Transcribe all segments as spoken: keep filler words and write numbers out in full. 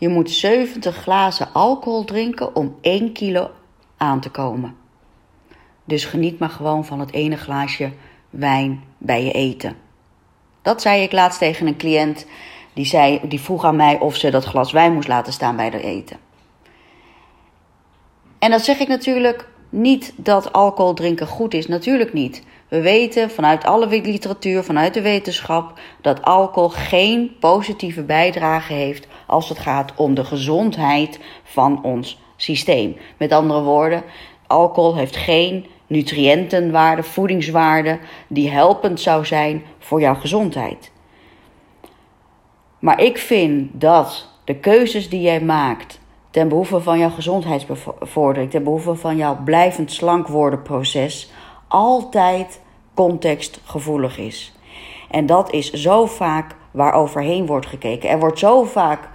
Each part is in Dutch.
Je moet zeventig glazen alcohol drinken om één kilo aan te komen. Dus geniet maar gewoon van het ene glaasje wijn bij je eten. Dat zei ik laatst tegen een cliënt. Die, zei, die vroeg aan mij of ze dat glas wijn moest laten staan bij haar eten. En dat zeg ik natuurlijk niet dat alcohol drinken goed is. Natuurlijk niet. We weten vanuit alle literatuur, vanuit de wetenschap, dat alcohol geen positieve bijdrage heeft als het gaat om de gezondheid van ons systeem. Met andere woorden, alcohol heeft geen nutriëntenwaarde, voedingswaarde die helpend zou zijn voor jouw gezondheid. Maar ik vind dat de keuzes die jij maakt ten behoeve van jouw gezondheidsbevordering, ten behoeve van jouw blijvend slank worden proces, altijd contextgevoelig is. En dat is zo vaak waar overheen wordt gekeken. Er wordt zo vaak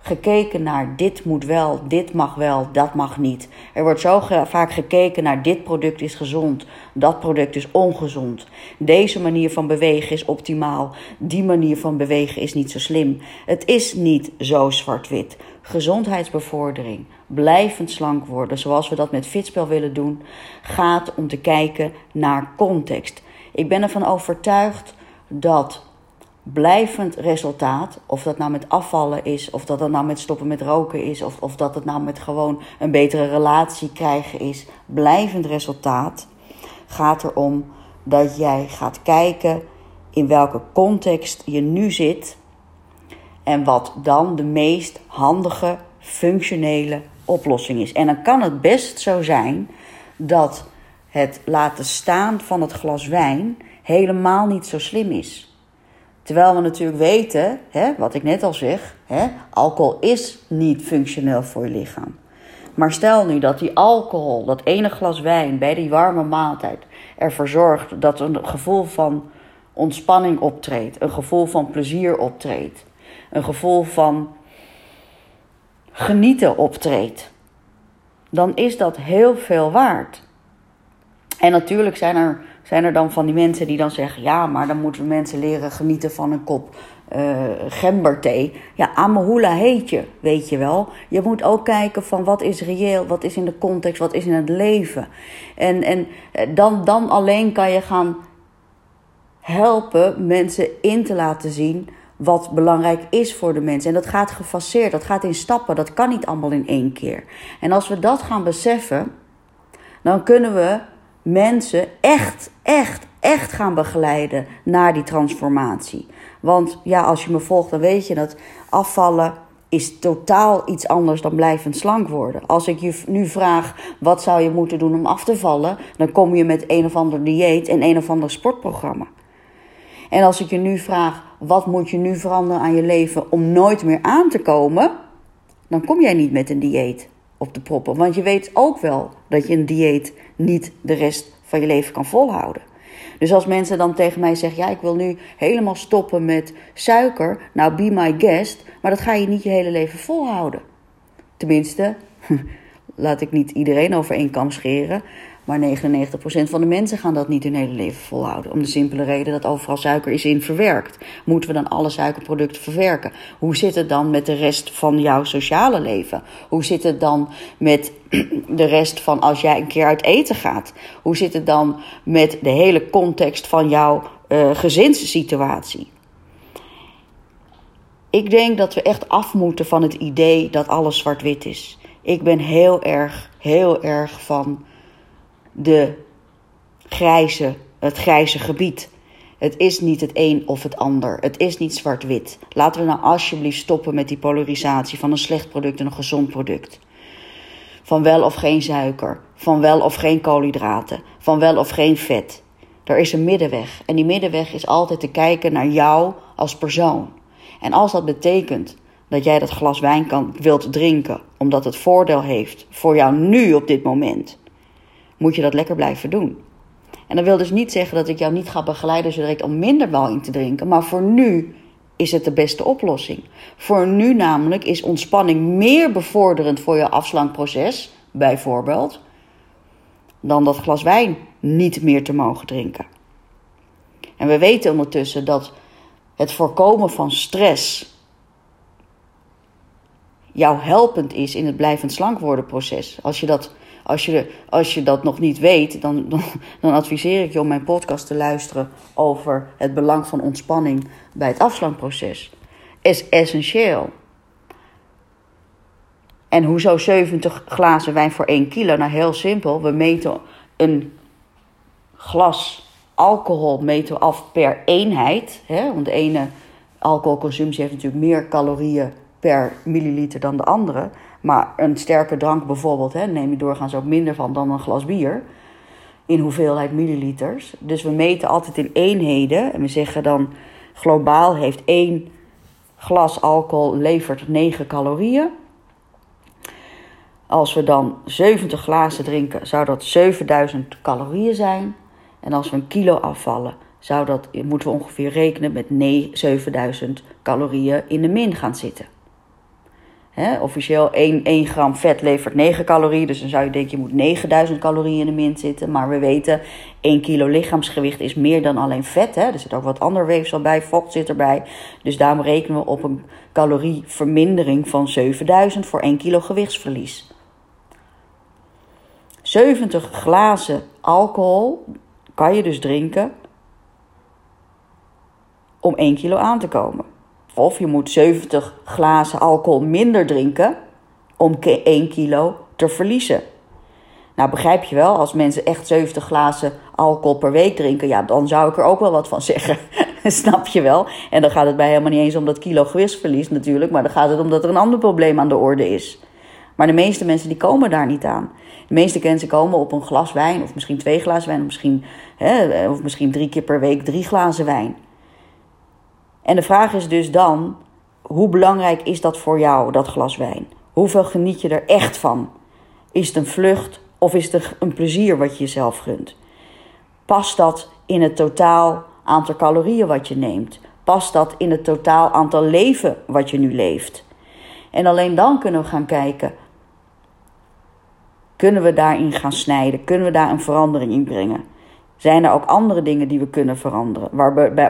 gekeken naar dit moet wel, dit mag wel, dat mag niet. Er wordt zo ge- vaak gekeken naar dit product is gezond, dat product is ongezond. Deze manier van bewegen is optimaal, die manier van bewegen is niet zo slim. Het is niet zo zwart-wit. Gezondheidsbevordering, blijvend slank worden, zoals we dat met Fitspel willen doen, gaat om te kijken naar context. Ik ben ervan overtuigd dat blijvend resultaat, of dat nou met afvallen is, of dat dat nou met stoppen met roken is, of, of dat het nou met gewoon een betere relatie krijgen is, blijvend resultaat gaat erom dat jij gaat kijken in welke context je nu zit en wat dan de meest handige, functionele oplossing is. En dan kan het best zo zijn dat het laten staan van het glas wijn helemaal niet zo slim is. Terwijl we natuurlijk weten, hè, wat ik net al zeg, hè, alcohol is niet functioneel voor je lichaam. Maar stel nu dat die alcohol, dat ene glas wijn bij die warme maaltijd ervoor zorgt dat een gevoel van ontspanning optreedt. Een gevoel van plezier optreedt. Een gevoel van genieten optreedt. Dan is dat heel veel waard. En natuurlijk zijn er... Zijn er dan van die mensen die dan zeggen, ja, maar dan moeten we mensen leren genieten van een kop uh, gemberthee. Ja, amahula heet je, weet je wel. Je moet ook kijken van wat is reëel, wat is in de context, wat is in het leven. En, en dan, dan alleen kan je gaan helpen mensen in te laten zien wat belangrijk is voor de mensen. En dat gaat gefaseerd, dat gaat in stappen, dat kan niet allemaal in één keer. En als we dat gaan beseffen, dan kunnen we mensen echt, echt, echt gaan begeleiden naar die transformatie. Want ja, als je me volgt, dan weet je dat afvallen is totaal iets anders dan blijvend slank worden. Als ik je nu vraag, wat zou je moeten doen om af te vallen? Dan kom je met een of ander dieet en een of ander sportprogramma. En als ik je nu vraag, wat moet je nu veranderen aan je leven om nooit meer aan te komen? Dan kom jij niet met een dieet op de proppen. Want je weet ook wel dat je een dieet niet de rest van je leven kan volhouden. Dus als mensen dan tegen mij zeggen, ja, ik wil nu helemaal stoppen met suiker. Nou, be my guest. Maar dat ga je niet je hele leven volhouden. Tenminste, laat ik niet iedereen over één kam scheren. Maar negenennegentig procent van de mensen gaan dat niet hun hele leven volhouden. Om de simpele reden dat overal suiker is in verwerkt. Moeten we dan alle suikerproducten verwerken? Hoe zit het dan met de rest van jouw sociale leven? Hoe zit het dan met de rest van als jij een keer uit eten gaat? Hoe zit het dan met de hele context van jouw uh, gezinssituatie? Ik denk dat we echt af moeten van het idee dat alles zwart-wit is. Ik ben heel erg, heel erg van de grijze, het grijze gebied. Het is niet het een of het ander. Het is niet zwart-wit. Laten we nou alsjeblieft stoppen met die polarisatie van een slecht product en een gezond product. Van wel of geen suiker. Van wel of geen koolhydraten. Van wel of geen vet. Er is een middenweg. En die middenweg is altijd te kijken naar jou als persoon. En als dat betekent dat jij dat glas wijn kan, wilt drinken, omdat het voordeel heeft voor jou nu op dit moment, moet je dat lekker blijven doen. En dat wil dus niet zeggen dat ik jou niet ga begeleiden zo direct om minder wijn te drinken. Maar voor nu is het de beste oplossing. Voor nu namelijk is ontspanning meer bevorderend voor je afslankproces, bijvoorbeeld, dan dat glas wijn niet meer te mogen drinken. En we weten ondertussen dat het voorkomen van stress jou helpend is in het blijvend slank worden proces. Als je dat, als je, als je dat nog niet weet, dan, dan, dan adviseer ik je om mijn podcast te luisteren over het belang van ontspanning bij het afslankproces. Is essentieel. En hoezo zeventig glazen wijn voor één kilo? Nou, heel simpel. We meten een glas alcohol meten we af per eenheid. Hè? Want de ene alcoholconsumptie heeft natuurlijk meer calorieën per milliliter dan de andere. Maar een sterke drank bijvoorbeeld, hè, neem je doorgaans ook minder van dan een glas bier. In hoeveelheid milliliters. Dus we meten altijd in eenheden. En we zeggen dan, globaal heeft één glas alcohol levert negen calorieën. Als we dan zeventig glazen drinken, zou dat zevenduizend calorieën zijn. En als we een kilo afvallen, zou dat, moeten we ongeveer rekenen met zevenduizend calorieën in de min gaan zitten. He, officieel één gram vet levert negen calorieën. Dus dan zou je denken, je moet negenduizend calorieën in de min zitten. Maar we weten, één kilo lichaamsgewicht is meer dan alleen vet. He. Er zit ook wat ander weefsel bij, vocht zit erbij. Dus daarom rekenen we op een calorievermindering van zevenduizend voor één kilo gewichtsverlies. zeventig glazen alcohol kan je dus drinken om één kilo aan te komen. Of je moet zeventig glazen alcohol minder drinken om één kilo te verliezen. Nou, begrijp je wel, als mensen echt zeventig glazen alcohol per week drinken, ja, dan zou ik er ook wel wat van zeggen. Snap je wel? En dan gaat het bij helemaal niet eens om dat kilo gewichtsverlies natuurlijk, maar dan gaat het om dat er een ander probleem aan de orde is. Maar de meeste mensen die komen daar niet aan. De meeste mensen komen op een glas wijn, of misschien twee glazen wijn, of misschien, hè, of misschien drie keer per week drie glazen wijn. En de vraag is dus dan, hoe belangrijk is dat voor jou, dat glas wijn? Hoeveel geniet je er echt van? Is het een vlucht of is het een plezier wat je jezelf gunt? Past dat in het totaal aantal calorieën wat je neemt? Past dat in het totaal aantal leven wat je nu leeft? En alleen dan kunnen we gaan kijken, kunnen we daarin gaan snijden? Kunnen we daar een verandering in brengen? Zijn er ook andere dingen die we kunnen veranderen,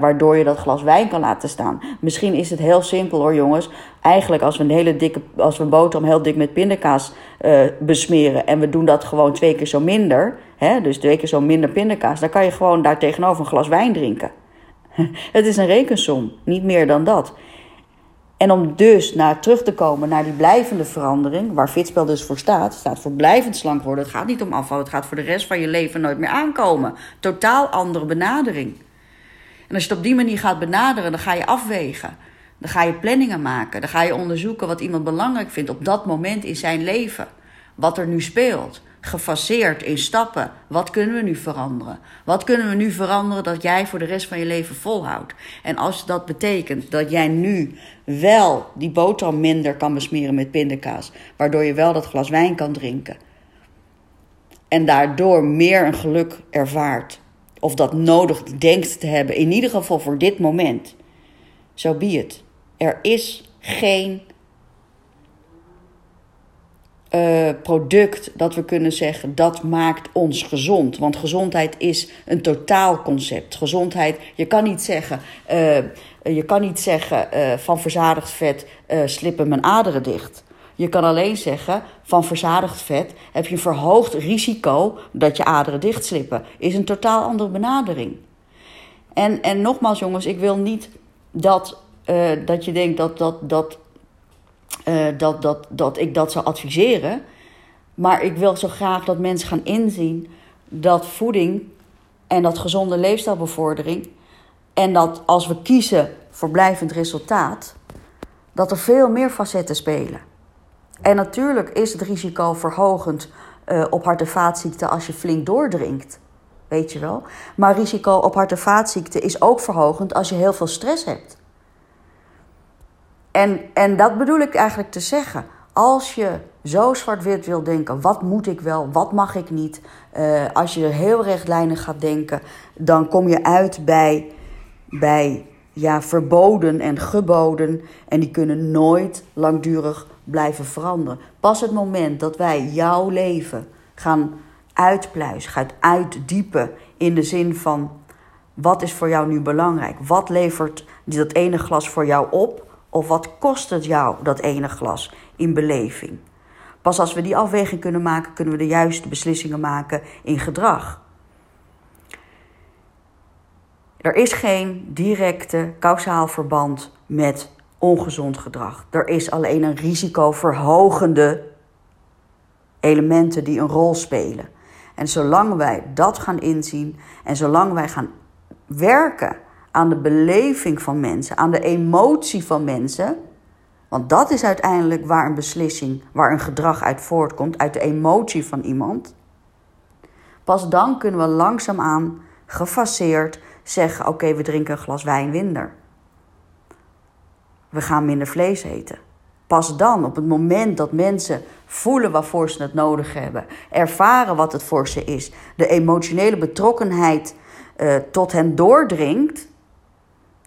waardoor je dat glas wijn kan laten staan? Misschien is het heel simpel hoor jongens. Eigenlijk als we een hele dikke, als we een boterham heel dik met pindakaas uh, besmeren en we doen dat gewoon twee keer zo minder, hè, dus twee keer zo minder pindakaas, dan kan je gewoon daar tegenover een glas wijn drinken. Het is een rekensom, niet meer dan dat. En om dus naar, terug te komen naar die blijvende verandering, waar Fitspel dus voor staat, staat voor blijvend slank worden. Het gaat niet om afval, het gaat voor de rest van je leven nooit meer aankomen. Totaal andere benadering. En als je het op die manier gaat benaderen, dan ga je afwegen. Dan ga je planningen maken, dan ga je onderzoeken wat iemand belangrijk vindt op dat moment in zijn leven. Wat er nu speelt, gefaseerd in stappen. Wat kunnen we nu veranderen? Wat kunnen we nu veranderen dat jij voor de rest van je leven volhoudt? En als dat betekent dat jij nu wel die boterham minder kan besmeren met pindakaas, waardoor je wel dat glas wijn kan drinken en daardoor meer een geluk ervaart, of dat nodig denkt te hebben, in ieder geval voor dit moment, zo be het. Er is geen Uh, product dat we kunnen zeggen, dat maakt ons gezond. Want gezondheid is een totaalconcept. Gezondheid, je kan niet zeggen, uh, je kan niet zeggen uh, van verzadigd vet uh, slippen mijn aderen dicht. Je kan alleen zeggen, van verzadigd vet heb je een verhoogd risico dat je aderen dicht slippen. Is een totaal andere benadering. En, en nogmaals jongens, ik wil niet dat, uh, dat je denkt dat dat... dat Uh, dat, dat, dat ik dat zou adviseren. Maar ik wil zo graag dat mensen gaan inzien dat voeding en dat gezonde leefstijlbevordering en dat als we kiezen voor blijvend resultaat, dat er veel meer facetten spelen. En natuurlijk is het risico verhogend uh, op hart- en vaatziekten als je flink doordrinkt. Weet je wel? Maar risico op hart- en vaatziekten is ook verhogend als je heel veel stress hebt. En, en dat bedoel ik eigenlijk te zeggen. Als je zo zwart-wit wil denken, wat moet ik wel, wat mag ik niet? Uh, als je heel rechtlijnig gaat denken, dan kom je uit bij, bij ja, verboden en geboden. En die kunnen nooit langdurig blijven veranderen. Pas het moment dat wij jouw leven gaan uitpluizen, gaan uitdiepen in de zin van, wat is voor jou nu belangrijk? Wat levert dat ene glas voor jou op? Of wat kost het jou, dat ene glas, in beleving? Pas als we die afweging kunnen maken, kunnen we de juiste beslissingen maken in gedrag. Er is geen directe kausaal verband met ongezond gedrag. Er is alleen een risicoverhogende elementen die een rol spelen. En zolang wij dat gaan inzien en zolang wij gaan werken aan de beleving van mensen, aan de emotie van mensen, want dat is uiteindelijk waar een beslissing, waar een gedrag uit voortkomt, uit de emotie van iemand. Pas dan kunnen we langzaamaan gefaseerd zeggen, oké, okay, we drinken een glas wijn minder. We gaan minder vlees eten. Pas dan, op het moment dat mensen voelen waarvoor ze het nodig hebben, ervaren wat het voor ze is, de emotionele betrokkenheid uh, tot hen doordringt,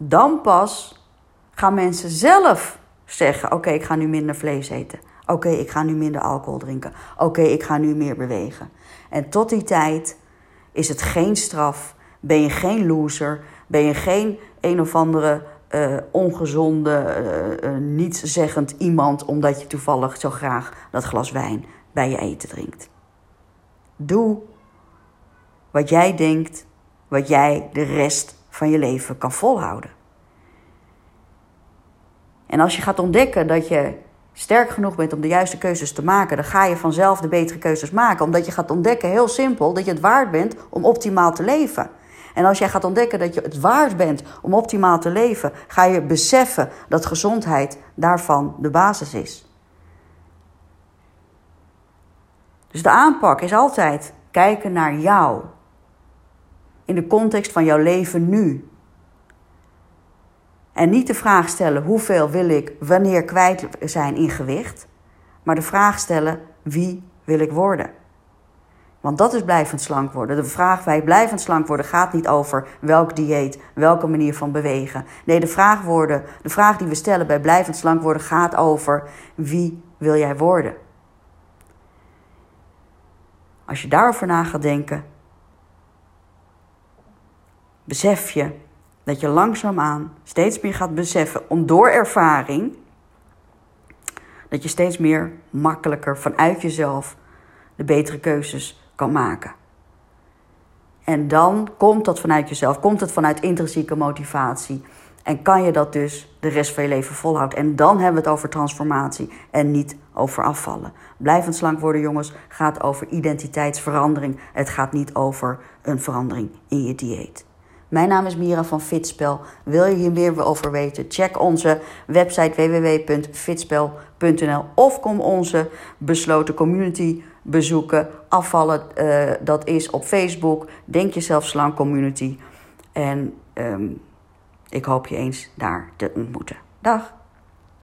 dan pas gaan mensen zelf zeggen, oké, okay, ik ga nu minder vlees eten. Oké, okay, ik ga nu minder alcohol drinken. Oké, okay, ik ga nu meer bewegen. En tot die tijd is het geen straf, ben je geen loser, ben je geen een of andere Uh, ongezonde, uh, uh, nietszeggend iemand, omdat je toevallig zo graag dat glas wijn bij je eten drinkt. Doe wat jij denkt, wat jij de rest van je leven kan volhouden. En als je gaat ontdekken dat je sterk genoeg bent om de juiste keuzes te maken, dan ga je vanzelf de betere keuzes maken, omdat je gaat ontdekken, heel simpel, dat je het waard bent om optimaal te leven. En als jij gaat ontdekken dat je het waard bent om optimaal te leven, ga je beseffen dat gezondheid daarvan de basis is. Dus de aanpak is altijd kijken naar jou. In de context van jouw leven nu. En niet de vraag stellen hoeveel wil ik wanneer kwijt zijn in gewicht. Maar de vraag stellen wie wil ik worden. Want dat is blijvend slank worden. De vraag bij blijvend slank worden gaat niet over welk dieet, welke manier van bewegen. Nee, de vraag, worden, de vraag die we stellen bij blijvend slank worden gaat over wie wil jij worden. Als je daarover na gaat denken, besef je dat je langzaamaan steeds meer gaat beseffen, om door ervaring, dat je steeds meer makkelijker vanuit jezelf de betere keuzes kan maken. En dan komt dat vanuit jezelf, komt het vanuit intrinsieke motivatie. En kan je dat dus de rest van je leven volhouden. En dan hebben we het over transformatie en niet over afvallen. Blijvend slank worden, jongens, gaat over identiteitsverandering. Het gaat niet over een verandering in je dieet. Mijn naam is Mira van Fitspel. Wil je hier meer over weten? Check onze website w w w punt fitspel punt n l of kom onze besloten community bezoeken. Afvallen, uh, dat is op Facebook. Denk Jezelf Slank Community. En um, ik hoop je eens daar te ontmoeten. Dag!